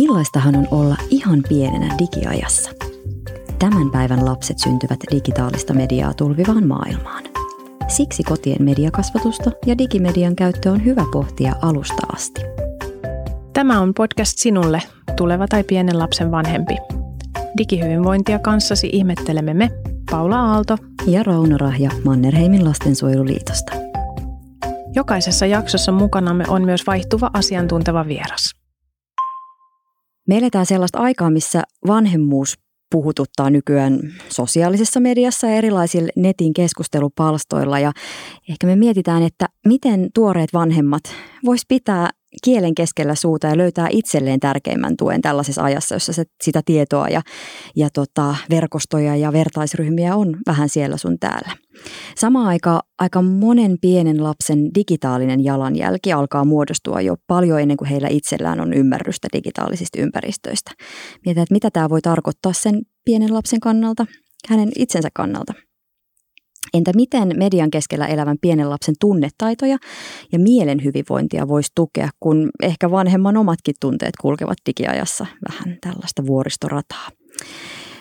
Millaistahan on olla ihan pienenä digiajassa? Tämän päivän lapset syntyvät digitaalista mediaa tulvivaan maailmaan. Siksi kotien mediakasvatusta ja digimedian käyttö on hyvä pohtia alusta asti. Tämä on podcast sinulle, tuleva tai pienen lapsen vanhempi. Digihyvinvointia kanssasi ihmettelemme me, Paula Aalto ja Rauno Rahja Mannerheimin lastensuojeluliitosta. Jokaisessa jaksossa mukanamme on myös vaihtuva asiantunteva vieras. Me eletään sellaista aikaa, missä vanhemmuus puhututtaa nykyään sosiaalisessa mediassa ja erilaisilla netin keskustelupalstoilla. Ja ehkä me mietitään, että miten tuoreet vanhemmat vois pitää kielen keskellä suuta ja löytää itselleen tärkeimmän tuen tällaisessa ajassa, jossa sitä tietoa ja verkostoja ja vertaisryhmiä on vähän siellä sun täällä. Samaan aikaan aika monen pienen lapsen digitaalinen jalanjälki alkaa muodostua jo paljon ennen kuin heillä itsellään on ymmärrystä digitaalisista ympäristöistä. Mietitään, että mitä tämä voi tarkoittaa sen pienen lapsen kannalta, hänen itsensä kannalta. Entä miten median keskellä elävän pienen lapsen tunnetaitoja ja mielen hyvinvointia voisi tukea, kun ehkä vanhemman omatkin tunteet kulkevat digiajassa vähän tällaista vuoristorataa?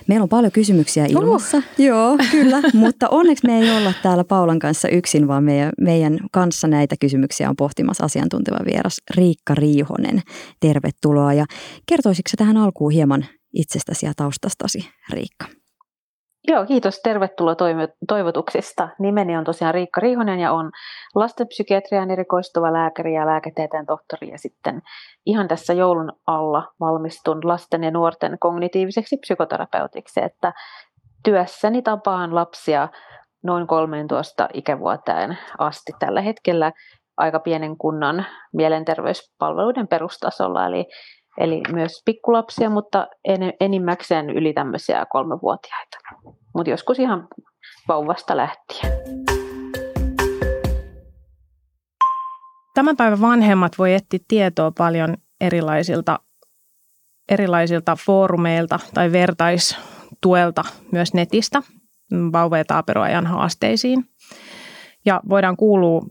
Meillä on paljon kysymyksiä ilmassa, joo, kyllä, mutta onneksi me ei olla täällä Paulan kanssa yksin, vaan meidän kanssa näitä kysymyksiä on pohtimassa asiantunteva vieras Riikka Riihonen. Tervetuloa ja kertoisitko tähän alkuun hieman itsestäsi ja taustastasi, Riikka? Joo, kiitos. Tervetuloa toivotuksista. Nimeni on tosiaan Riikka Riihonen ja olen lastenpsykiatriaan erikoistuva lääkäri ja lääketieteen tohtori. Ja sitten ihan tässä joulun alla valmistun lasten ja nuorten kognitiiviseksi psykoterapeutiksi. Että työssäni tapaan lapsia noin 13 ikävuoteen asti tällä hetkellä aika pienen kunnan mielenterveyspalveluiden perustasolla. Eli myös pikkulapsia, mutta enimmäkseen yli tämmöisiä 3-vuotiaita. Mutta joskus ihan vauvasta lähtien. Tämän päivän vanhemmat voi etsiä tietoa paljon erilaisilta foorumeilta tai vertaistuelta myös netistä vauva- ja taaperoajan haasteisiin. Ja voidaan kuulua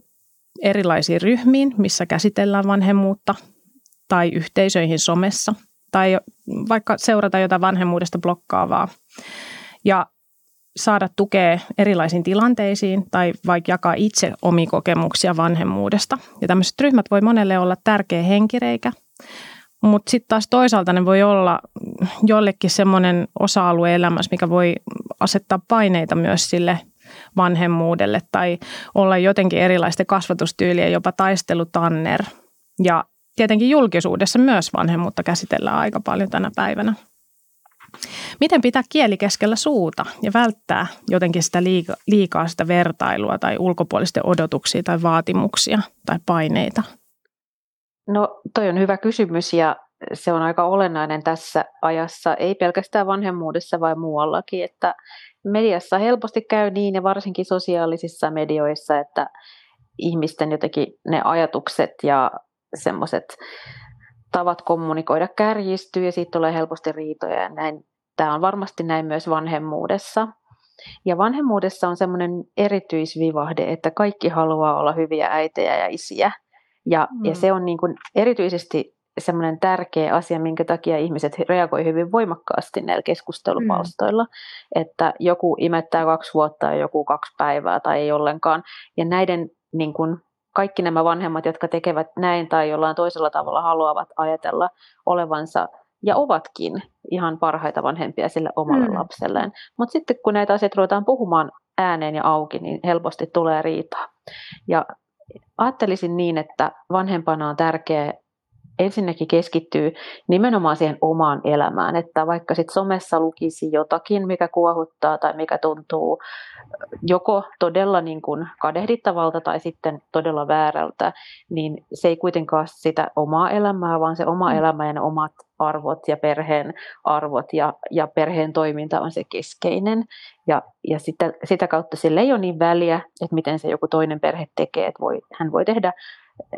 erilaisiin ryhmiin, missä käsitellään vanhemmuutta. Tai yhteisöihin somessa, tai vaikka seurata jotain vanhemmuudesta blokkaavaa ja saada tukea erilaisiin tilanteisiin tai vaikka jakaa itse omia kokemuksia vanhemmuudesta. Ja tämmöiset ryhmät voi monelle olla tärkeä henkireikä, mutta sitten taas toisaalta ne voi olla jollekin semmoinen osa-alue elämässä, mikä voi asettaa paineita myös sille vanhemmuudelle tai olla jotenkin erilaisten kasvatustyyliä, jopa taistelutanner ja tietenkin julkisuudessa myös vanhemmuutta käsitellään aika paljon tänä päivänä. Miten pitää kieli keskellä suuta ja välttää jotenkin sitä liikaa sitä vertailua tai ulkopuolisten odotuksia tai vaatimuksia tai paineita? No toi on hyvä kysymys ja se on aika olennainen tässä ajassa, ei pelkästään vanhemmuudessa vaan muuallakin. Että mediassa helposti käy niin ja varsinkin sosiaalisissa medioissa, että ihmisten jotenkin ne ajatukset ja semmoiset tavat kommunikoida kärjistyy ja siitä tulee helposti riitoja ja näin. Tämä on varmasti näin myös vanhemmuudessa. Ja vanhemmuudessa on semmoinen erityisvivahde, että kaikki haluaa olla hyviä äitejä ja isiä. Ja se on niin kuin erityisesti semmoinen tärkeä asia, minkä takia ihmiset reagoi hyvin voimakkaasti näillä keskustelupalstoilla. Että joku imettää 2 vuotta ja joku 2 päivää tai ei ollenkaan. Ja näiden niin kuin kaikki nämä vanhemmat, jotka tekevät näin tai jollain toisella tavalla haluavat ajatella olevansa ja ovatkin ihan parhaita vanhempia sille omalle lapselleen. Mutta sitten kun näitä asioita ruvetaan puhumaan ääneen ja auki, niin helposti tulee riitaa. Ja ajattelisin niin, että vanhempana on tärkeää ensinnäkin keskittyä nimenomaan siihen omaan elämään, että vaikka sitten somessa lukisi jotakin, mikä kuohuttaa tai mikä tuntuu joko todella niin kuin kadehdittavalta tai sitten todella väärältä, niin se ei kuitenkaan sitä omaa elämää, vaan se oma elämä ja ne omat arvot ja perheen arvot ja perheen toiminta on se keskeinen. Ja sitä kautta sillä ei ole niin väliä, että miten se joku toinen perhe tekee, että hän voi tehdä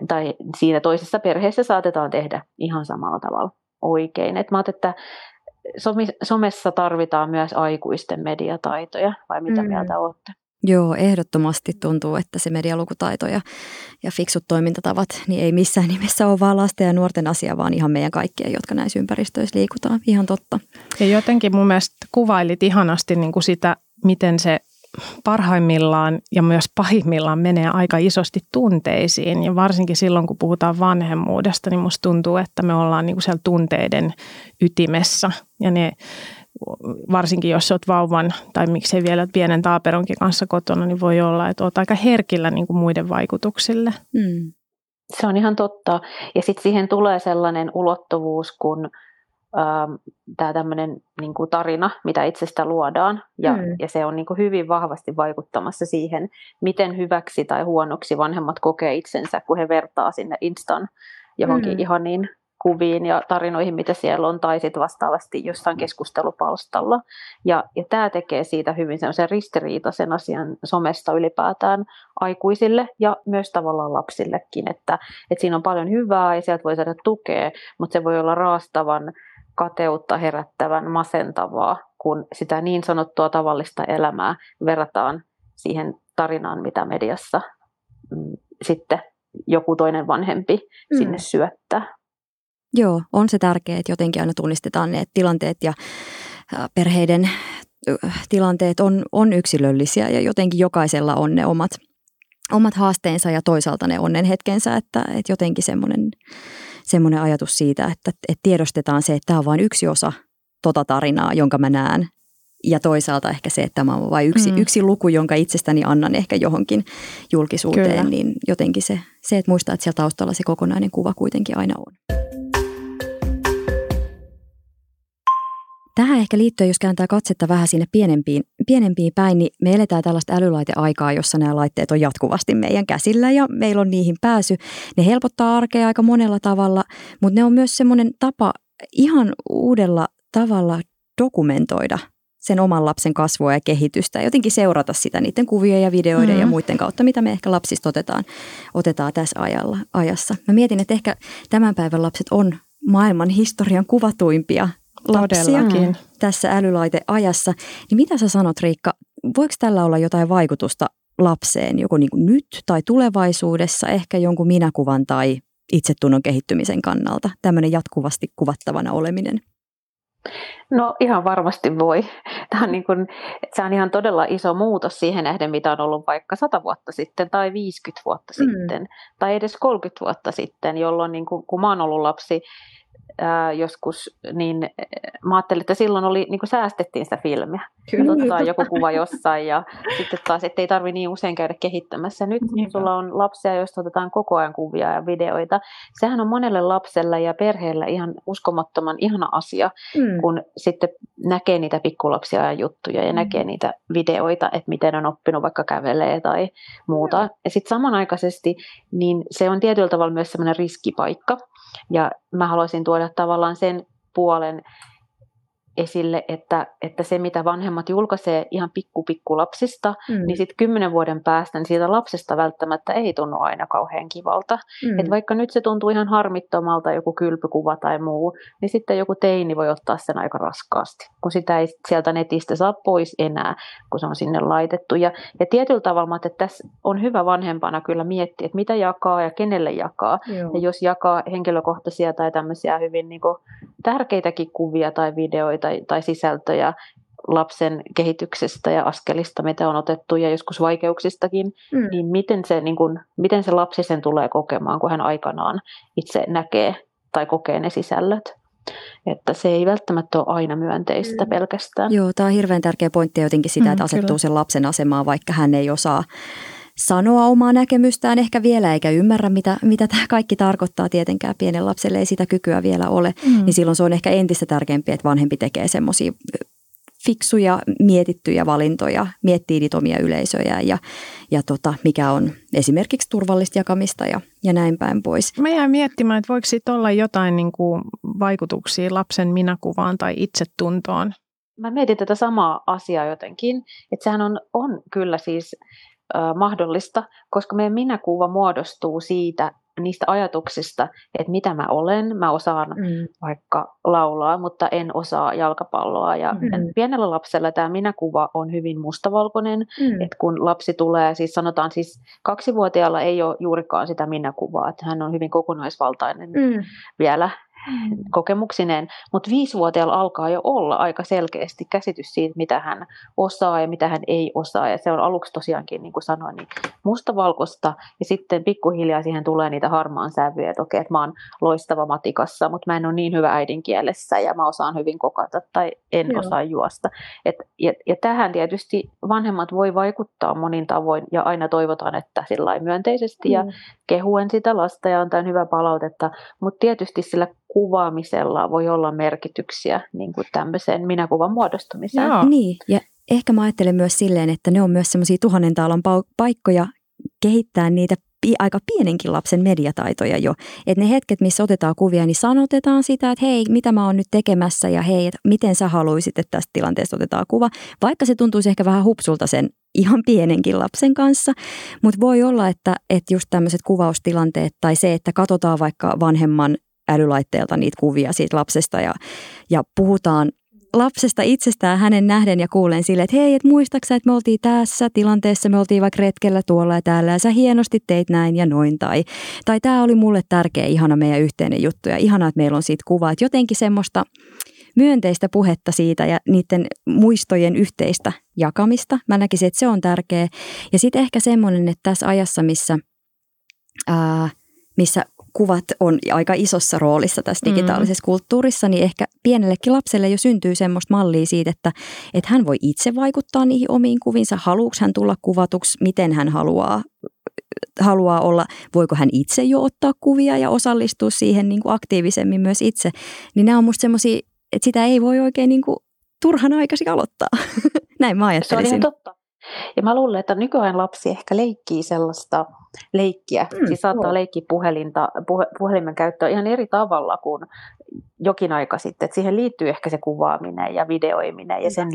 tai siinä toisessa perheessä saatetaan tehdä ihan samalla tavalla oikein. Et mä ajattelin, että somessa tarvitaan myös aikuisten mediataitoja, vai mitä mieltä olette? Joo, ehdottomasti tuntuu, että se medialukutaito ja fiksut toimintatavat niin ei missään nimessä ole vaan lasten ja nuorten asia, vaan ihan meidän kaikkien, jotka näissä ympäristöissä liikutaan. Ihan totta. Ja jotenkin mun mielestä kuvailit ihanasti niin kuin sitä, miten se parhaimmillaan ja myös pahimmillaan menee aika isosti tunteisiin. Ja varsinkin silloin, kun puhutaan vanhemmuudesta, niin musta tuntuu, että me ollaan niin kuin siellä tunteiden ytimessä ja ne... Varsinkin jos olet vauvan tai miksei vielä pienen taaperonkin kanssa kotona, niin voi olla, että olet aika herkillä niin kuin muiden vaikutuksille. Mm. Se on ihan totta. Ja sitten siihen tulee sellainen ulottuvuus, kun tämä tämmöinen niin kuin tarina, mitä itsestä luodaan. Ja se on niin kuin hyvin vahvasti vaikuttamassa siihen, miten hyväksi tai huonoksi vanhemmat kokee itsensä, kun he vertaa sinne Instan johonkin ihaniin kuviin ja tarinoihin, mitä siellä on, tai sitten vastaavasti jossain keskustelupalstalla. Ja tämä tekee siitä hyvin semmoisen ristiriitaisen asian somesta ylipäätään aikuisille ja myös tavallaan lapsillekin, että siinä on paljon hyvää ja sieltä voi saada tukea, mutta se voi olla raastavan, kateutta herättävän, masentavaa, kun sitä niin sanottua tavallista elämää verrataan siihen tarinaan, mitä mediassa sitten joku toinen vanhempi sinne syöttää. Joo, on se tärkeää, että jotenkin aina tunnistetaan ne tilanteet ja perheiden tilanteet on yksilöllisiä ja jotenkin jokaisella on ne omat haasteensa ja toisaalta ne onnen hetkensä, että jotenkin semmoinen ajatus siitä, että tiedostetaan se, että tämä on vain yksi osa tota tarinaa, jonka mä näen ja toisaalta ehkä se, että tämä on vain yksi luku, jonka itsestäni annan ehkä johonkin julkisuuteen, kyllä. Niin jotenkin se, että muistaa, että siellä taustalla se kokonainen kuva kuitenkin aina on. Tähän ehkä liittyen, jos kääntää katsetta vähän sinne pienempiin päin, niin me eletään tällaista älylaiteaikaa, jossa nämä laitteet on jatkuvasti meidän käsillä ja meillä on niihin pääsy. Ne helpottaa arkea aika monella tavalla, mutta ne on myös semmoinen tapa ihan uudella tavalla dokumentoida sen oman lapsen kasvua ja kehitystä. Jotenkin seurata sitä niiden kuvien ja videoiden ja muiden kautta, mitä me ehkä lapsista otetaan tässä ajassa. Mä mietin, että ehkä tämän päivän lapset on maailman historian kuvatuimpia lapsia tässä älylaiteajassa. Niin mitä sä sanot, Riikka, voiko tällä olla jotain vaikutusta lapseen, joko niin kuin nyt tai tulevaisuudessa, ehkä jonkun minäkuvan tai itsetunnon kehittymisen kannalta, tämmöinen jatkuvasti kuvattavana oleminen? No ihan varmasti voi. Tämä on niin kuin, se on ihan todella iso muutos siihen nähden, mitä on ollut vaikka 100 vuotta sitten tai 50 vuotta sitten tai edes 30 vuotta sitten, jolloin niin kuin, kun mä oon ollut lapsi, joskus, niin mä ajattelin, että silloin oli, niin kuin säästettiin sitä filmiä. Kyllä. Otetaan joku kuva jossain ja sitten taas, ettei tarvitse niin usein käydä kehittämässä. Nyt sulla on lapsia, joista otetaan koko ajan kuvia ja videoita. Sehän on monelle lapselle ja perheelle ihan uskomattoman ihana asia, kun sitten näkee niitä pikkulapsia ja juttuja ja näkee niitä videoita, että miten on oppinut vaikka kävelee tai muuta. Ja sitten samanaikaisesti, niin se on tietyllä tavalla myös sellainen riskipaikka. Ja mä haluaisin tuoda tavallaan sen puolen esille, että se mitä vanhemmat julkaisee ihan pikku lapsista, niin sitten 10 vuoden päästä niin siitä lapsesta välttämättä ei tunnu aina kauhean kivalta. Et vaikka nyt se tuntuu ihan harmittomalta joku kylpykuva tai muu, niin sitten joku teini voi ottaa sen aika raskaasti, kun sitä ei sieltä netistä saa pois enää, kun se on sinne laitettu. Ja tietyllä tavalla, että tässä on hyvä vanhempana kyllä miettiä, että mitä jakaa ja kenelle jakaa. Joo. Ja jos jakaa henkilökohtaisia tai tämmöisiä hyvin niin kuin tärkeitäkin kuvia tai videoita, tai sisältöjä lapsen kehityksestä ja askelista, mitä on otettu ja joskus vaikeuksistakin, niin miten se lapsi sen tulee kokemaan, kun hän aikanaan itse näkee tai kokee ne sisällöt. Että se ei välttämättä ole aina myönteistä pelkästään. Joo, tämä on hirveän tärkeä pointti jotenkin sitä, että asettuu sen lapsen asemaan, vaikka hän ei osaa sanoa omaa näkemystään ehkä vielä eikä ymmärrä, mitä tämä kaikki tarkoittaa tietenkään. Pienen lapselle ei sitä kykyä vielä ole, niin silloin se on ehkä entistä tärkeämpiä, että vanhempi tekee semmoisia fiksuja, mietittyjä valintoja, miettii niitä omia yleisöjä ja mikä on esimerkiksi turvallista jakamista ja näin päin pois. Mä jäin miettimään, että voiko siitä olla jotain niin kuin vaikutuksia lapsen minäkuvaan tai itsetuntoon. Mä mietin tätä samaa asiaa jotenkin, että sehän on kyllä siis mahdollista, koska meidän minäkuva muodostuu siitä, niistä ajatuksista, että mitä mä olen. Mä osaan vaikka laulaa, mutta en osaa jalkapalloa. Ja pienellä lapsella tämä minäkuva on hyvin mustavalkoinen, että kun lapsi tulee, siis sanotaan siis 2-vuotiaalla ei ole juurikaan sitä minäkuvaa, että hän on hyvin kokonaisvaltainen vielä kokemuksineen, mutta 5-vuotiaalla alkaa jo olla aika selkeästi käsitys siitä, mitä hän osaa ja mitä hän ei osaa. Ja se on aluksi tosiaankin, niin kuin sanoin, niin mustavalkoista ja sitten pikkuhiljaa siihen tulee niitä harmaan sävyjä, että okei, että mä oon loistava matikassa, mutta mä en ole niin hyvä äidinkielessä ja mä osaan hyvin kokata tai en osaa juosta. Ja tähän tietysti vanhemmat voi vaikuttaa monin tavoin ja aina toivotaan, että sillä myönteisesti ja kehuen sitä lasta ja antaa hyvää palautetta, mutta tietysti sillä kuvaamisella voi olla merkityksiä niin kuin tämmöiseen minäkuvan muodostumiseen. Joo. Niin, ja ehkä mä ajattelen myös silleen, että ne on myös semmoisia 1000 taalan paikkoja kehittää niitä aika pienenkin lapsen mediataitoja jo. Että ne hetket, missä otetaan kuvia, niin sanotetaan sitä, että hei, mitä mä oon nyt tekemässä ja hei, että miten sä haluisit, että tästä tilanteesta otetaan kuva. Vaikka se tuntuisi ehkä vähän hupsulta sen ihan pienenkin lapsen kanssa, mutta voi olla, että just tämmöiset kuvaustilanteet tai se, että katsotaan vaikka vanhemman älylaitteelta niitä kuvia siitä lapsesta ja puhutaan lapsesta itsestään hänen nähden ja kuulen silleen, että hei, et muistaaksä, että me oltiin tässä tilanteessa, me oltiin vaikka retkellä tuolla ja täällä ja sä hienosti teit näin ja noin tai tämä oli mulle tärkeä, ihana meidän yhteinen juttu ja ihanaa, että meillä on siitä kuva, että jotenkin semmoista myönteistä puhetta siitä ja niiden muistojen yhteistä jakamista. Mä näkisin, että se on tärkeä ja sitten ehkä semmoinen, että tässä ajassa, missä kuvat on aika isossa roolissa tässä digitaalisessa kulttuurissa, niin ehkä pienellekin lapselle jo syntyy semmoista mallia siitä, että hän voi itse vaikuttaa niihin omiin kuvinsa, haluuko hän tulla kuvatuksi, miten hän haluaa olla, voiko hän itse jo ottaa kuvia ja osallistua siihen niin kuin aktiivisemmin myös itse. Niin nämä on musta semmoisia, että sitä ei voi oikein niin kuin turhan aikaisin aloittaa. Näin mä ajattelisin. Se on ihan totta. Ja mä luulen, että nykyään lapsi ehkä leikkii sellaista leikkiä, siis saattaa leikkiä puhelimen käyttöä ihan eri tavalla kuin jokin aika sitten. Et siihen liittyy ehkä se kuvaaminen ja videoiminen ja sen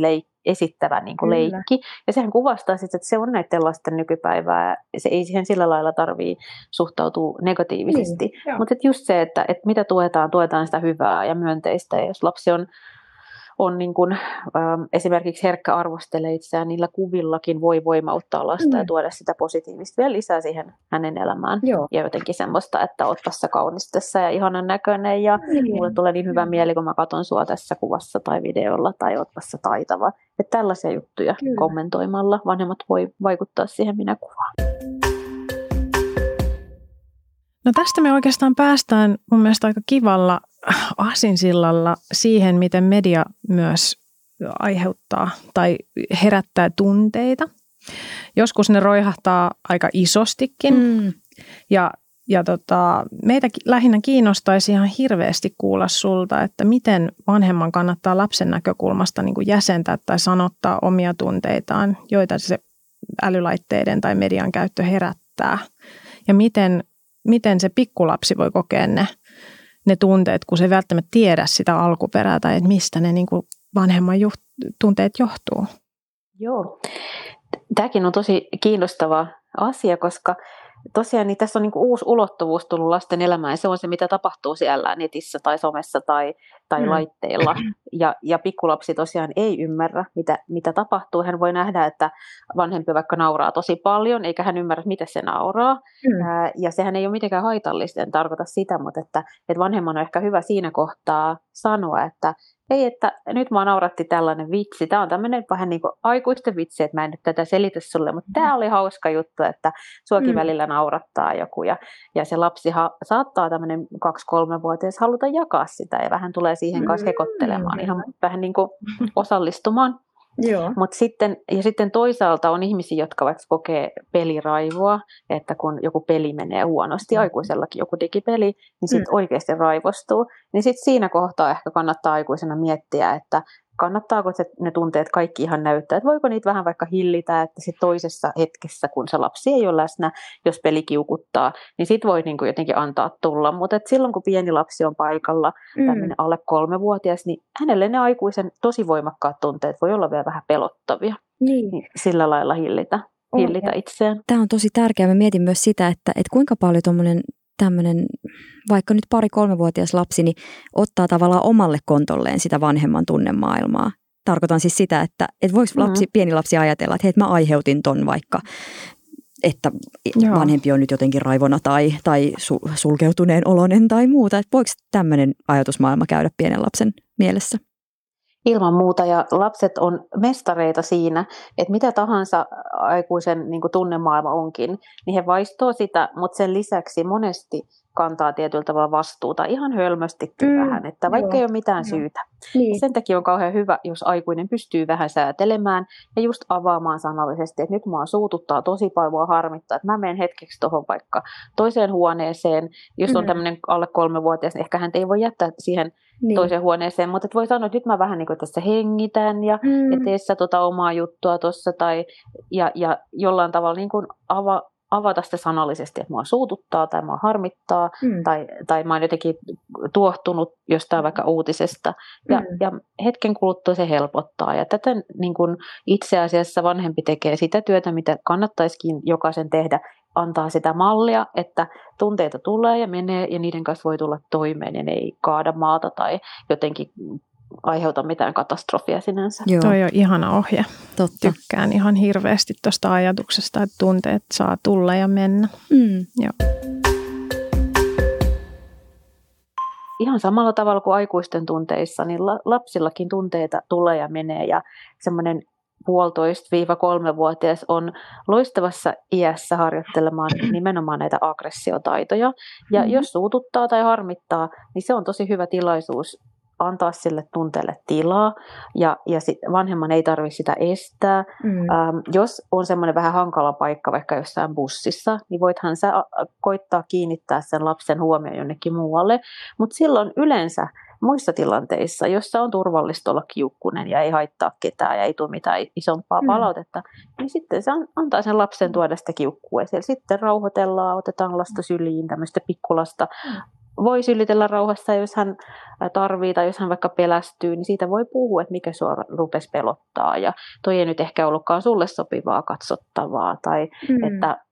esittävä niin kuin leikki. Ja sehän kuvastaa sitten, että se on näiden lasten nykypäivää. Se ei siihen sillä lailla tarvitse suhtautua negatiivisesti. Mutta just se, että mitä tuetaan sitä hyvää ja myönteistä. Ja jos lapsi on niin kuin, esimerkiksi herkkä arvostelee itseään, niillä kuvillakin voi voimauttaa lasta ja tuoda sitä positiivista vielä lisää siihen hänen elämään. Joo. Ja jotenkin semmoista, että oot tässä kaunis tässä ja ihanan näköinen ja mulle tulee niin hyvä mieli, kun mä katson sua tässä kuvassa tai videolla tai oot tässä taitava. Että tällaisia juttuja kommentoimalla vanhemmat voi vaikuttaa siihen minäkuvaan. No tästä me oikeastaan päästään mun mielestä aika kivalla aasinsillalla siihen, miten media myös aiheuttaa tai herättää tunteita. Joskus ne roihahtaa aika isostikin. Ja meitä lähinnä kiinnostaisi ihan hirveästi kuulla sulta, että miten vanhemman kannattaa lapsen näkökulmasta niin kuin jäsentää tai sanottaa omia tunteitaan, joita se älylaitteiden tai median käyttö herättää. Ja miten se pikkulapsi voi kokea ne tunteet, kun se ei välttämättä tiedä sitä alkuperää tai että mistä ne niin kuin vanhemman tunteet johtuu. Joo, tämäkin on tosi kiinnostava asia, koska tosiaan niin tässä on niin kuin uusi ulottuvuus tullut lasten elämään ja se on se, mitä tapahtuu siellä netissä tai somessa tai laitteilla. Ja pikkulapsi tosiaan ei ymmärrä, mitä tapahtuu. Hän voi nähdä, että vanhempi vaikka nauraa tosi paljon, eikä hän ymmärrä, mitä se nauraa. Ja sehän ei ole mitenkään haitallista, en tarkoita sitä, mutta että vanhemman on ehkä hyvä siinä kohtaa sanoa, että ei, että nyt mua nauratti tällainen vitsi. Tämä on tämmöinen vähän niin kuin aikuisten vitsi, että mä en nyt tätä selitä sulle, mutta tämä oli hauska juttu, että suakin välillä naurattaa joku. Ja se lapsi saattaa tämmöinen 2-3-vuotias haluta jakaa sitä ja vähän tulee siihen kanssa hekottelemaan, ihan vähän niin kuin osallistumaan. Mut sitten toisaalta on ihmisiä, jotka vaikka kokee peliraivoa, että kun joku peli menee huonosti, aikuisellakin joku digipeli, niin sitten oikeasti raivostuu. Niin sitten siinä kohtaa ehkä kannattaa aikuisena miettiä, että kannattaako ne tunteet kaikki ihan näyttää, että voiko niitä vähän vaikka hillitä, että se toisessa hetkessä, kun se lapsi ei ole läsnä, jos peli kiukuttaa, niin sit voi niin kuin jotenkin antaa tulla. Mutta silloin, kun pieni lapsi on paikalla, tämmöinen alle 3-vuotias, niin hänelle ne aikuisen tosi voimakkaat tunteet voi olla vielä vähän pelottavia. Niin sillä lailla hillitä itseään. Tämä on tosi tärkeää. Mä mietin myös sitä, että kuinka paljon tuommoinen tämmöinen vaikka nyt 2-3-vuotias lapsi niin ottaa tavallaan omalle kontolleen sitä vanhemman tunnemaailmaa. Tarkoitan siis sitä, että voiko pieni lapsi ajatella, että hei, mä aiheutin ton vaikka, että vanhempi on nyt jotenkin raivona tai sulkeutuneen oloinen tai muuta. Että voiko tämmöinen ajatusmaailma käydä pienen lapsen mielessä? Ilman muuta, ja lapset on mestareita siinä, että mitä tahansa aikuisen niin kuin tunnemaailma onkin, niin he vaistoo sitä, mutta sen lisäksi monesti kantaa tietyllä tavalla vastuuta ihan hölmöstikin vähän, että vaikka ei ole mitään syytä. Niin. Sen takia on kauhean hyvä, jos aikuinen pystyy vähän säätelemään ja just avaamaan sanallisesti, että nyt mua suututtaa tosi paljon, mua harmittaa, että mä menen hetkeksi tuohon vaikka toiseen huoneeseen. Jos on tämmöinen alle 3-vuotias, niin ehkä häntä ei voi jättää siihen toiseen huoneeseen, mutta voi sanoa, että nyt mä vähän niin kuin tässä hengitän ja tee sä tota omaa juttua tuossa tai ja jollain tavalla niin kuin avata sitä sanallisesti, että mua suututtaa tai mua harmittaa tai mä oon jotenkin tuohtunut jostain vaikka uutisesta. Ja hetken kuluttua se helpottaa. Ja tätä niin kun itse asiassa vanhempi tekee sitä työtä, mitä kannattaisikin jokaisen tehdä, antaa sitä mallia, että tunteita tulee ja menee ja niiden kanssa voi tulla toimeen ja ne ei kaada maata tai jotenkin aiheuta mitään katastrofia sinänsä. Joo. Toi on ihana ohje. Totta. Tykkään ihan hirveästi tuosta ajatuksesta, että tunteet saa tulla ja mennä. Joo. Ihan samalla tavalla kuin aikuisten tunteissa, niin lapsillakin tunteita tulee ja menee ja semmoinen 1,5-3-vuotias on loistavassa iässä harjoittelemaan nimenomaan näitä aggressiotaitoja. Ja jos suututtaa tai harmittaa, niin se on tosi hyvä tilaisuus antaa sille tunteelle tilaa ja vanhemman ei tarvitse sitä estää. Jos on semmoinen vähän hankala paikka vaikka jossain bussissa, niin voithan sä koittaa kiinnittää sen lapsen huomioon jonnekin muualle, mutta silloin yleensä muissa tilanteissa, jossa on turvallista olla kiukkunen ja ei haittaa ketään ja ei tule mitään isompaa palautetta, niin sitten se antaa sen lapsen tuoda sitä kiukkua ja sitten rauhoitellaan, otetaan lasta syliin, tämmöistä pikkulasta. Voi sylitellä rauhassa, jos hän tarvitsee tai jos hän vaikka pelästyy, niin siitä voi puhua, että mikä sua rupesi pelottaa. Ja toi ei nyt ehkä ollutkaan sulle sopivaa katsottavaa. Tai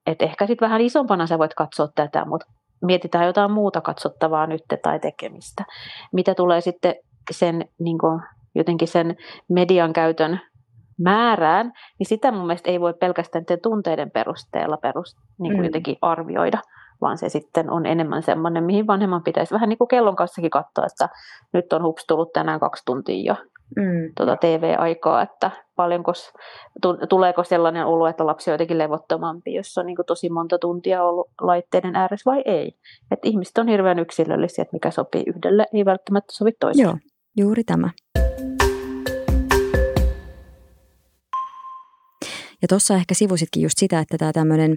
että ehkä sitten vähän isompana sä voit katsoa tätä, mutta mietitään jotain muuta katsottavaa nyt tai tekemistä. Mitä tulee sitten sen, niin kuin, jotenkin sen median käytön määrään, niin sitä mun mielestä ei voi pelkästään tunteiden perusteella jotenkin arvioida. Vaan se sitten on enemmän semmoinen, mihin vanhemman pitäisi vähän niin kuin kellon kanssakin katsoa, että nyt on hups tullut tänään 2 tuntia jo TV-aikaa, että paljonko, tuleeko sellainen olo, että lapsi on jotenkin levottomampi, jos on niin kuin tosi monta tuntia ollut laitteiden ääressä vai ei. Että ihmiset on hirveän yksilöllisiä, että mikä sopii yhdelle, ei välttämättä sovi toiselle. Joo, juuri tämä. Ja tuossa ehkä sivusitkin just sitä, että tämä tämmöinen,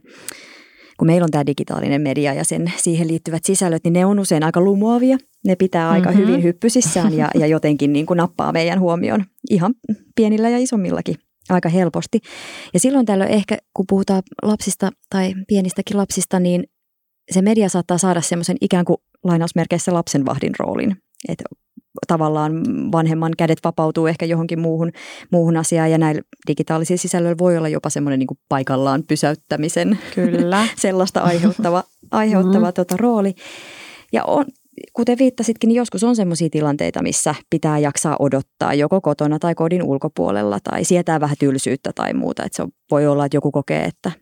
kun meillä on tämä digitaalinen media ja siihen liittyvät sisällöt, niin ne on usein aika lumuavia. Ne pitää aika hyvin hyppysissään ja jotenkin niin kuin nappaa meidän huomioon ihan pienillä ja isommillakin aika helposti. Ja silloin tällöin ehkä, kun puhutaan lapsista tai pienistäkin lapsista, niin se media saattaa saada semmoisen ikään kuin lainausmerkeissä lapsenvahdin roolin. Että tavallaan vanhemman kädet vapautuu ehkä johonkin muuhun asiaan ja näillä digitaalisilla sisällöillä voi olla jopa semmoinen niin kuin paikallaan pysäyttämisen sellaista aiheuttava rooli. Ja on, kuten viittasitkin, niin joskus on semmoisia tilanteita, missä pitää jaksaa odottaa joko kotona tai kodin ulkopuolella tai sietää vähän tylsyyttä tai muuta. Että se voi olla, että joku kokee, että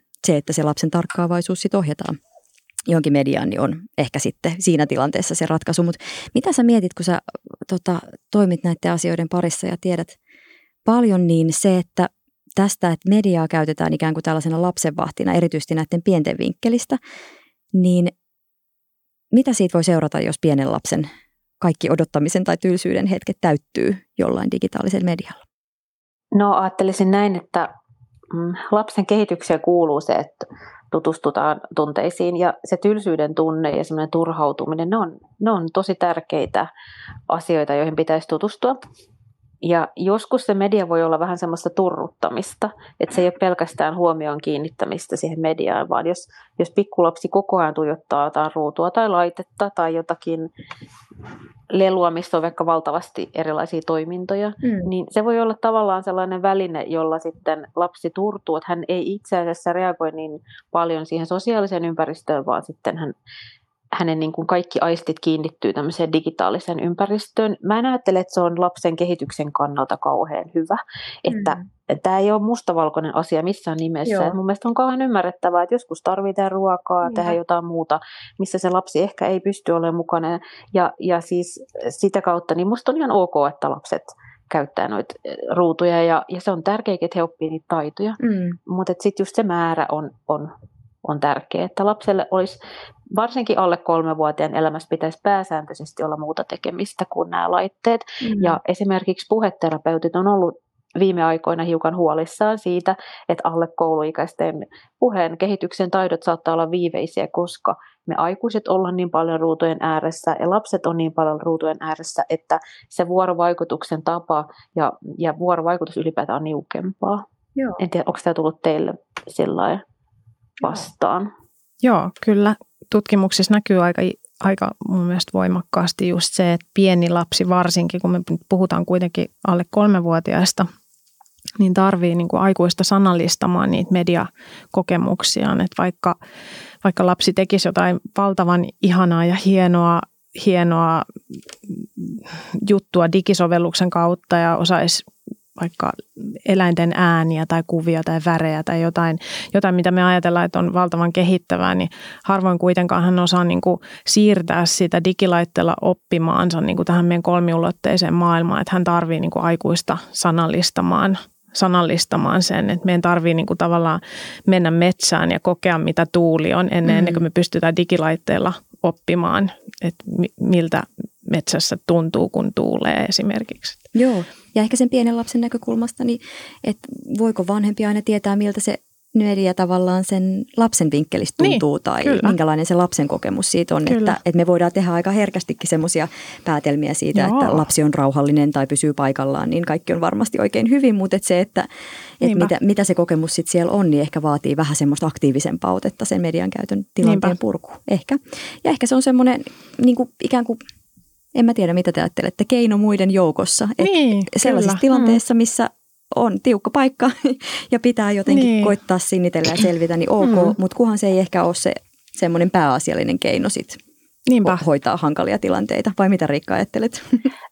se lapsen tarkkaavaisuus sit ohjataan johonkin mediaan, niin on ehkä sitten siinä tilanteessa se ratkaisu. Mutta mitä sä mietit, kun sä toimit näiden asioiden parissa ja tiedät paljon, niin se, että että mediaa käytetään ikään kuin tällaisena lapsenvahtina, erityisesti näiden pienten vinkkelistä, niin mitä siitä voi seurata, jos pienen lapsen kaikki odottamisen tai tylsyyden hetket täyttyy jollain digitaalisella medialla? No ajattelisin näin, että lapsen kehitykseen kuuluu se, että tutustutaan tunteisiin ja se tylsyyden tunne ja semmoinen turhautuminen, ne on tosi tärkeitä asioita, joihin pitäisi tutustua. Ja joskus se media voi olla vähän semmoista turruttamista, että se ei ole pelkästään huomioon kiinnittämistä siihen mediaan, vaan jos pikkulapsi koko ajan tuijottaa jotain ruutua tai laitetta tai jotakin lelua, missä on vaikka valtavasti erilaisia toimintoja, niin se voi olla tavallaan sellainen väline, jolla sitten lapsi turtuu, että hän ei itse asiassa reagoi niin paljon siihen sosiaaliseen ympäristöön, vaan sitten hän hänen niin kuin kaikki aistit kiinnittyy tämmöiseen digitaaliseen ympäristöön. Mä en ajattele, että se on lapsen kehityksen kannalta kauhean hyvä. Että tämä ei ole mustavalkoinen asia missään nimessä. Mun mielestä on kauhean ymmärrettävää, että joskus tarvitaan ruokaa, tehdä jotain muuta, missä se lapsi ehkä ei pysty olemaan mukana. Ja siis sitä kautta, niin musta on ihan ok, että lapset käyttää noita ruutuja. Ja se on tärkeää, että he oppii niitä taitoja. Mutta sitten just se määrä on tärkeää, että lapselle olisi, varsinkin alle 3-vuotiaan elämässä pitäisi pääsääntöisesti olla muuta tekemistä kuin nämä laitteet. Ja esimerkiksi puheterapeutit on ollut viime aikoina hiukan huolissaan siitä, että alle kouluikäisten puheen kehityksen taidot saattaa olla viiveisiä, koska me aikuiset ollaan niin paljon ruutujen ääressä ja lapset on niin paljon ruutujen ääressä, että se vuorovaikutuksen tapa ja vuorovaikutus ylipäätään on niukempaa. Joo. En tiedä, onko tämä tullut teille sillä vastaan? Joo, kyllä. Tutkimuksissa näkyy aika mun mielestä voimakkaasti just se, että pieni lapsi varsinkin, kun me puhutaan kuitenkin alle 3-vuotiaista, niin tarvii niin kuin aikuista sanallistamaan niitä mediakokemuksiaan. Että vaikka lapsi tekisi jotain valtavan ihanaa ja hienoa juttua digisovelluksen kautta ja osaisi vaikka eläinten ääniä tai kuvia tai värejä tai jotain, mitä me ajatellaan, että on valtavan kehittävää, niin harvoin kuitenkaan hän osaa niin kuin siirtää sitä digilaitteella oppimaansa niin kuin tähän meidän kolmiulotteiseen maailmaan, että hän tarvii niin kuin aikuista sanallistamaan sen, että meidän tarvii niin kuin tavallaan mennä metsään ja kokea, mitä tuuli on ennen kuin me pystytään digilaitteella oppimaan, että miltä metsässä tuntuu, kun tuulee esimerkiksi. Joo, ja ehkä sen pienen lapsen näkökulmasta, niin että voiko vanhempi aina tietää, miltä se media tavallaan sen lapsen vinkkelistä tuntuu tai minkälainen se lapsen kokemus siitä on, että me voidaan tehdä aika herkästikin semmoisia päätelmiä siitä, että lapsi on rauhallinen tai pysyy paikallaan, niin kaikki on varmasti oikein hyvin, mutta että se, että mitä se kokemus sitten siellä on, niin ehkä vaatii vähän semmoista aktiivisempaa otetta sen median käytön tilanteen purkuun ehkä. Ja ehkä se on semmoinen niin kuin ikään kuin, en mä tiedä, mitä te ajattelette, keino muiden joukossa. Sellaisessa tilanteessa, missä on tiukka paikka ja pitää jotenkin koittaa sinnitellä ja selvitä, niin ok, mutta kunhan se ei ehkä ole se semmoinen pääasiallinen keino sit hoitaa hankalia tilanteita. Vai mitä, Riikka, ajattelet?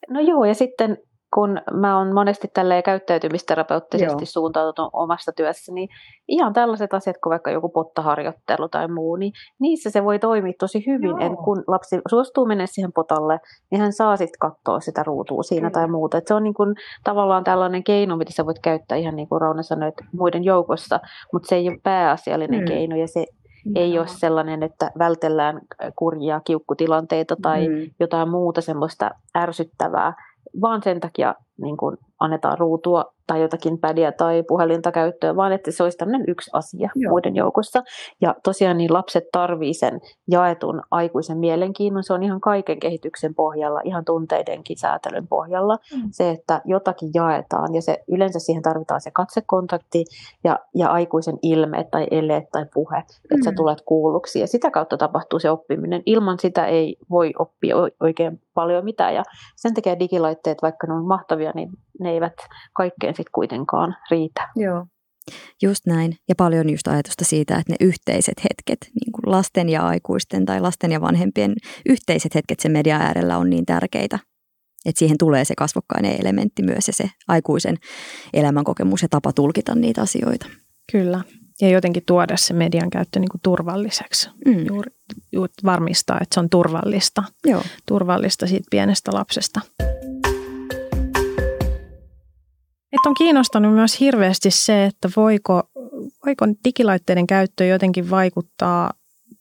No joo, ja sitten kun mä oon monesti tälleen käyttäytymisterapeuttisesti suuntautunut omassa työssäni, niin ihan tällaiset asiat kuin vaikka joku pottaharjoittelu tai muu, niin niissä se voi toimia tosi hyvin. Eli kun lapsi suostuu mennä siihen potalle, niin hän saa sitten katsoa sitä ruutua siinä tai muuta. Et se on niin kun tavallaan tällainen keino, mitä sä voit käyttää ihan niin kuin Rauno sanoi, että muiden joukossa, mutta se ei ole pääasiallinen keino ja se ei ole sellainen, että vältellään kurjia kiukkutilanteita tai jotain muuta semmoista ärsyttävää, vaan sen takia niin kun annetaan ruutua tai jotakin pädiä tai puhelinta käyttöön, vaan että se olisi tämmöinen yksi asia muiden joukossa. Ja tosiaan niin lapset tarvii sen jaetun aikuisen mielenkiinnon. Se on ihan kaiken kehityksen pohjalla, ihan tunteidenkin säätelyn pohjalla. Se, että jotakin jaetaan ja se, yleensä siihen tarvitaan se katsekontakti ja aikuisen ilme tai ele tai puhe, että sä tulet kuulluksi. Ja sitä kautta tapahtuu se oppiminen. Ilman sitä ei voi oppia oikein paljon mitään. Ja sen takia digilaitteet, vaikka ne on mahtavia, niin ne eivät kaikkeen sitten kuitenkaan riitä. Joo, just näin. Ja paljon just ajatusta siitä, että ne yhteiset hetket, niin kuin lasten ja aikuisten tai lasten ja vanhempien yhteiset hetket sen median äärellä on niin tärkeitä. Että siihen tulee se kasvokkainen elementti myös ja se aikuisen elämänkokemus ja tapa tulkita niitä asioita. Kyllä. Ja jotenkin tuoda se median käyttö niin kuin turvalliseksi. Juuri varmistaa, että se on turvallista. Joo. Turvallista siitä pienestä lapsesta. Että on kiinnostanut myös hirveästi se, että voiko digilaitteiden käyttö jotenkin vaikuttaa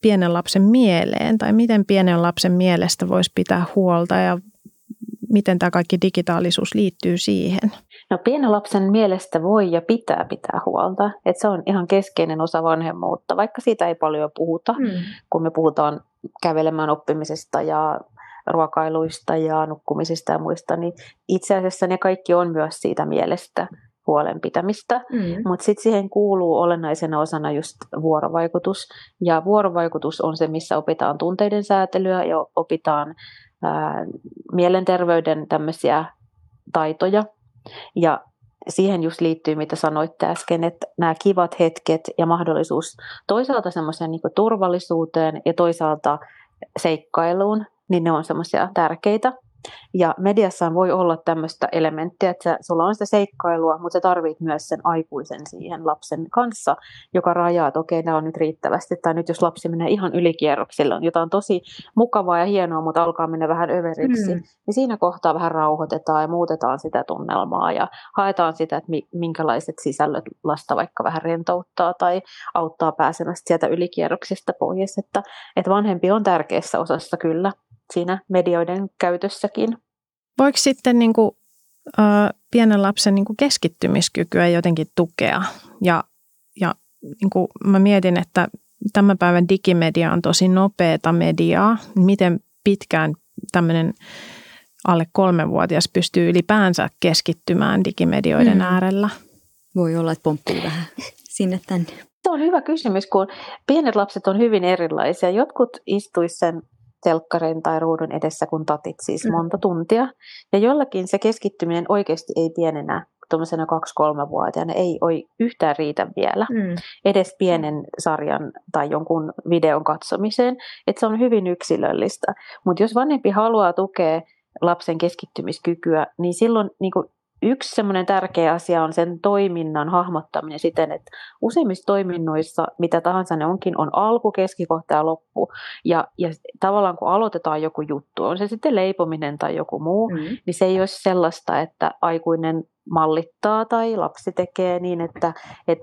pienen lapsen mieleen tai miten pienen lapsen mielestä voisi pitää huolta ja miten tämä kaikki digitaalisuus liittyy siihen? No pienen lapsen mielestä voi ja pitää pitää huolta. Että se on ihan keskeinen osa vanhemmuutta, vaikka siitä ei paljon puhuta, kun me puhutaan kävelemään oppimisesta ja ruokailuista ja nukkumisista ja muista, niin itse asiassa ne kaikki on myös siitä mielestä huolenpitämistä, mutta sitten siihen kuuluu olennaisena osana just vuorovaikutus, ja vuorovaikutus on se, missä opitaan tunteiden säätelyä ja opitaan mielenterveyden tämmöisiä taitoja, ja siihen just liittyy, mitä sanoitte äsken, että nämä kivat hetket ja mahdollisuus toisaalta semmoiseen niin kuin turvallisuuteen ja toisaalta seikkailuun, niin ne on semmoisia tärkeitä. Ja mediassa voi olla tämmöistä elementtiä, että sulla on sitä seikkailua, mutta sä tarvit myös sen aikuisen siihen lapsen kanssa, joka rajaa, että okei, nämä on nyt riittävästi. Tai nyt jos lapsi menee ihan ylikierroksille, on jotain tosi mukavaa ja hienoa, mutta alkaa mennä vähän överiksi. Niin siinä kohtaa vähän rauhoitetaan ja muutetaan sitä tunnelmaa ja haetaan sitä, että minkälaiset sisällöt lasta vaikka vähän rentouttaa tai auttaa pääsemästä sieltä ylikierroksista pois. Että vanhempi on tärkeässä osassa kyllä. Siinä medioiden käytössäkin. Voiko sitten pienen lapsen keskittymiskykyä jotenkin tukea? Ja mä mietin, että tämän päivän digimedia on tosi nopeata mediaa. Miten pitkään tämmöinen alle 3-vuotias pystyy ylipäänsä keskittymään digimedioiden äärellä? Voi olla, että pomppii vähän sinne tänne. Se on hyvä kysymys, kun pienet lapset on hyvin erilaisia. Jotkut istuisi sen telkkarin tai ruudun edessä, kun tatit siis monta tuntia. Ja jollakin se keskittyminen oikeasti ei pienenä, tuollaisena 2-3-vuotiaana, ei yhtään riitä vielä. Edes pienen sarjan tai jonkun videon katsomiseen. Että se on hyvin yksilöllistä. Mutta jos vanhempi haluaa tukea lapsen keskittymiskykyä, niin silloin yksi semmoinen tärkeä asia on sen toiminnan hahmottaminen siten, että useimmissa toiminnoissa, mitä tahansa ne onkin, on alku, keskikohta ja loppu. Ja tavallaan kun aloitetaan joku juttu, on se sitten leipominen tai joku muu, niin se ei ole sellaista, että aikuinen mallittaa tai lapsi tekee niin, että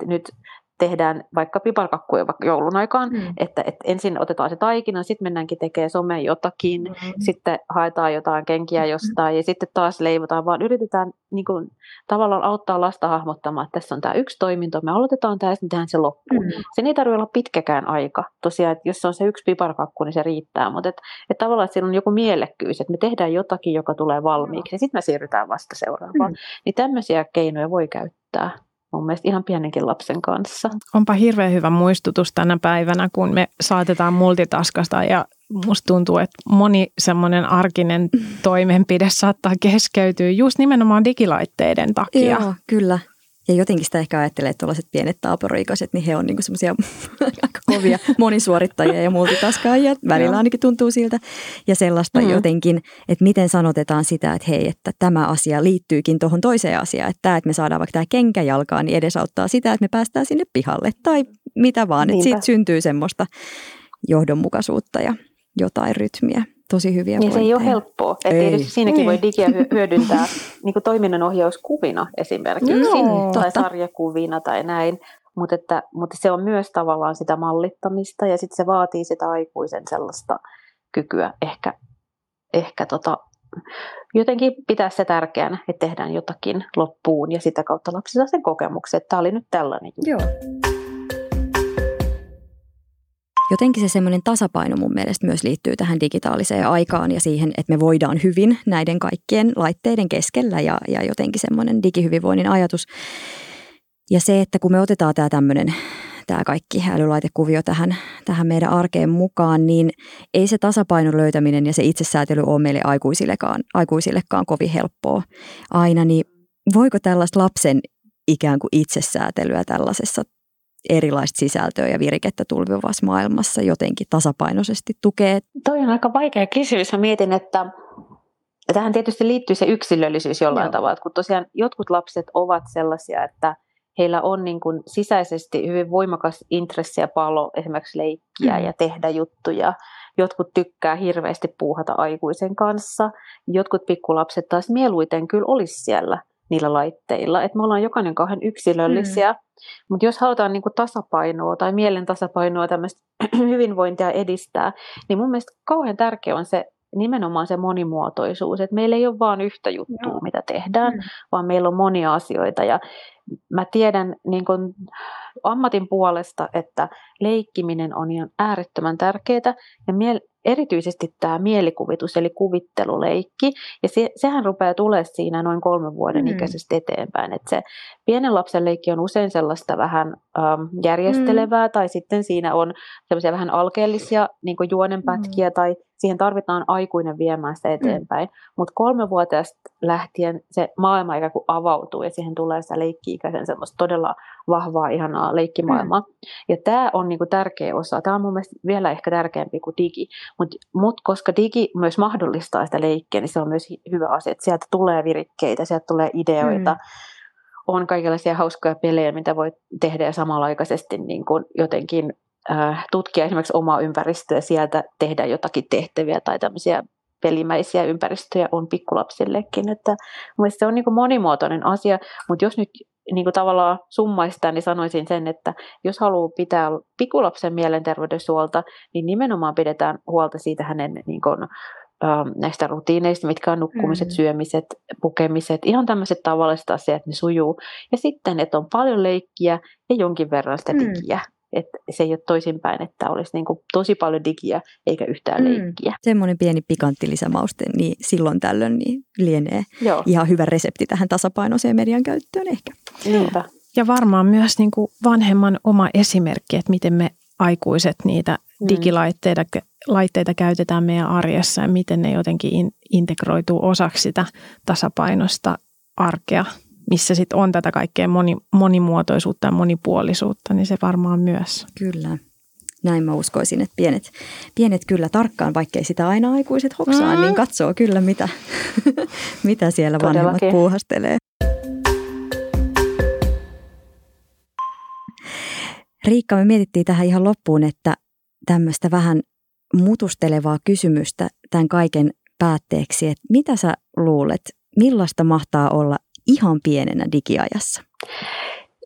nyt tehdään vaikka piparkakkuja joulun aikaan, että ensin otetaan se taikina, sitten mennäänkin tekemään some jotakin, sitten haetaan jotain kenkiä jostain ja sitten taas leivotaan, vaan yritetään tavallaan auttaa lasta hahmottamaan, että tässä on tämä yksi toiminto, me aloitetaan tämä ja sitten tehdään se loppuun. Sen ei tarvitse olla pitkäkään aika, tosiaan, että jos se on se yksi piparkakku, niin se riittää, mutta että tavallaan että siinä on joku mielekkyys, että me tehdään jotakin, joka tulee valmiiksi ja sitten me siirrytään vasta seuraavaan. Niin tämmöisiä keinoja voi käyttää. Mun mielestä ihan pienenkin lapsen kanssa. Onpa hirveän hyvä muistutus tänä päivänä, kun me saatetaan multitaskasta ja musta tuntuu, että moni semmoinen arkinen toimenpide saattaa keskeytyä just nimenomaan digilaitteiden takia. Joo, kyllä. Ja jotenkin sitä ehkä ajattelee, että tuollaiset pienet taaporikoiset, niin he on semmoisia aika kovia monisuorittajia ja multitaskaajia. Välillä ainakin tuntuu siltä. Ja sellaista jotenkin, että miten sanotetaan sitä, että hei, että tämä asia liittyykin tuohon toiseen asiaan. Että tämä, että me saadaan vaikka tämä kenkäjalkaan, niin edesauttaa sitä, että me päästään sinne pihalle. Tai mitä vaan, että siitä syntyy semmoista johdonmukaisuutta ja jotain rytmiä. Tosi hyviä pointteja. Ja se ei ole helppoa. Että siinäkin voi digiä hyödyntää toiminnanohjauskuvina esimerkiksi, tai sarjakuvina tai näin. Mutta se on myös tavallaan sitä mallittamista ja sitten se vaatii sitä aikuisen sellaista kykyä ehkä jotenkin pitää se tärkeänä, että tehdään jotakin loppuun ja sitä kautta lapsi saa sen kokemuksen, että tämä oli nyt tällainen juttu. Joo. Jotenkin se semmoinen tasapaino mun mielestä myös liittyy tähän digitaaliseen aikaan ja siihen, että me voidaan hyvin näiden kaikkien laitteiden keskellä ja jotenkin semmoinen digihyvinvoinnin ajatus. Ja se, että kun me otetaan tämä kaikki älylaitekuvio tähän meidän arkeen mukaan, niin ei se tasapainon löytäminen ja se itsesäätely ole meille aikuisillekaan kovin helppoa aina. Niin voiko tällaista lapsen ikään kuin itsesäätelyä tällaisessa erilaista sisältöä ja virikettä tulvivassa maailmassa jotenkin tasapainoisesti tukee? Toi on aika vaikea kysymys. Mä mietin, että tähän tietysti liittyy se yksilöllisyys jollain tavalla, kun tosiaan jotkut lapset ovat sellaisia, että heillä on niin kuin sisäisesti hyvin voimakas intressi ja palo esimerkiksi leikkiä ja tehdä juttuja. Jotkut tykkää hirveästi puuhata aikuisen kanssa. Jotkut pikkulapset taas mieluiten kyllä olisi siellä niillä laitteilla. Et me ollaan jokainen kauhean yksilöllisiä. Mutta jos halutaan niinku tasapainoa tai mielen tasapainoa tämmöistä hyvinvointia edistää, niin mun mielestä kauhean tärkeä on se nimenomaan se monimuotoisuus. Että meillä ei ole vaan yhtä juttua, mitä tehdään, vaan meillä on monia asioita. Ja mä tiedän niinku ammatin puolesta, että leikkiminen on ihan äärettömän tärkeää ja erityisesti tämä mielikuvitus eli kuvitteluleikki, ja sehän rupeaa tulemaan siinä noin 3 vuoden ikäisestä eteenpäin. Et se pienen lapsen leikki on usein sellaista vähän järjestelevää, tai sitten siinä on sellaisia vähän alkeellisia niin kuin juonenpätkiä tai siihen tarvitaan aikuinen viemään sitä eteenpäin. Mutta 3-vuotiaasta lähtien se maailma ikään kuin avautuu ja siihen tulee sitä leikki-ikäisen semmoista todella vahvaa, ihanaa leikkimaailmaa. Ja tämä on niinku tärkeä osa. Tämä on mun mielestä vielä ehkä tärkeämpi kuin digi. Mutta koska digi myös mahdollistaa sitä leikkiä, niin se on myös hyvä asia, että sieltä tulee virikkeitä, sieltä tulee ideoita. On kaikenlaisia hauskoja pelejä, mitä voi tehdä ja samanaikaisesti niin kuin jotenkin tutkia esimerkiksi omaa ympäristöä, sieltä tehdä jotakin tehtäviä tai tämmöisiä pelimäisiä ympäristöjä on pikkulapsillekin. Että mielestäni se on niin kuin monimuotoinen asia, mutta jos nyt niin kuin tavallaan summaistaan, niin sanoisin sen, että jos haluaa pitää pikkulapsen mielenterveyshuolta, niin nimenomaan pidetään huolta siitä hänen niin kuin näistä rutiineista, mitkä on nukkumiset, syömiset, pukemiset, ihan tämmöiset tavalliset asiat, ne sujuu. Ja sitten, että on paljon leikkiä ja jonkin verran sitä digiä. Että se ei ole toisinpäin, että olisi niin kuin tosi paljon digiä eikä yhtään leikkiä. Semmoinen pieni pikantti lisämauste, niin silloin tällöin niin lienee ihan hyvä resepti tähän tasapainoiseen median käyttöön ehkä. Niinpä. Ja varmaan myös niin kuin vanhemman oma esimerkki, että miten me aikuiset niitä digilaitteita käytetään meidän arjessa ja miten ne jotenkin integroituu osaksi sitä tasapainosta arkea, missä sitten on tätä kaikkea monimuotoisuutta ja monipuolisuutta, niin se varmaan myös. Kyllä. Näin mä uskoisin, että pienet kyllä tarkkaan, vaikkei sitä aina aikuiset hoksaa, niin katsoo kyllä mitä siellä vanhemmat todellakin puuhastelee. Riikka, me mietittiin tähän ihan loppuun, että tämmöistä vähän mutustelevaa kysymystä tämän kaiken päätteeksi, että mitä sä luulet, millaista mahtaa olla ihan pienenä digiajassa?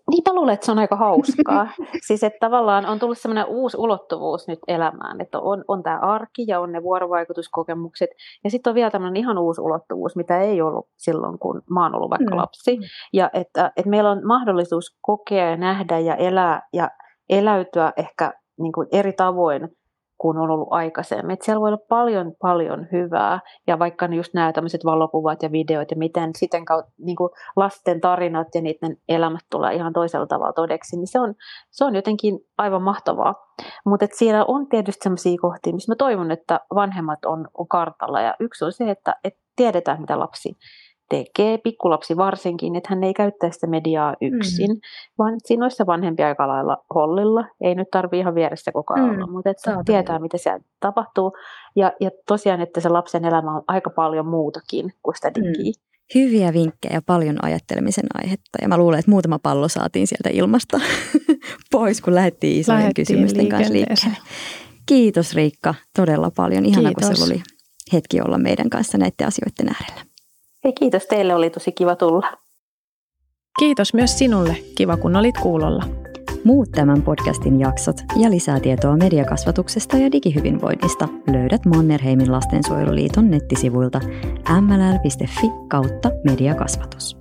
Niin mä luulen, että se on aika hauskaa. Siis että tavallaan on tullut semmoinen uusi ulottuvuus nyt elämään, että on tämä arki ja on ne vuorovaikutuskokemukset. Ja sitten on vielä tämmöinen ihan uusi ulottuvuus, mitä ei ollut silloin, kun mä oon ollut vaikka lapsi. Ja että meillä on mahdollisuus kokea ja nähdä ja elää ja eläytyä ehkä niin kuin eri tavoin kuin on ollut aikaisemmin. Että siellä voi olla paljon hyvää. Ja vaikka just nämä tämmöiset valokuvat ja videot ja miten sitten niin kuin lasten tarinat ja niiden elämät tulee ihan toisella tavalla todeksi, niin se on jotenkin aivan mahtavaa. Mutta siellä on tietysti sellaisia kohtia, missä mä toivon, että vanhemmat on kartalla. Ja yksi on se, että tiedetään, mitä lapsi tekee, pikkulapsi varsinkin, että hän ei käyttäisi sitä mediaa yksin, vaan siinä olisi se vanhempi aika lailla hollilla. Ei nyt tarvitse ihan vieressä koko ajan olla, mutta että tietää, mitä siellä tapahtuu. Ja tosiaan, että se lapsen elämä on aika paljon muutakin kuin sitä digiä. Hyviä vinkkejä ja paljon ajattelemisen aihetta. Ja mä luulen, että muutama pallo saatiin sieltä ilmasta pois, kun lähdettiin isojen kysymysten kanssa liikkeelle. Kiitos Riikka todella paljon. Ihana, kun se oli hetki olla meidän kanssa näiden asioiden äärellä. Hei, kiitos teille, oli tosi kiva tulla. Kiitos myös sinulle, kiva kun olit kuulolla. Muut tämän podcastin jaksot ja lisää tietoa mediakasvatuksesta ja digihyvinvoinnista löydät Mannerheimin lastensuojeluliiton nettisivuilta mll.fi/mediakasvatus.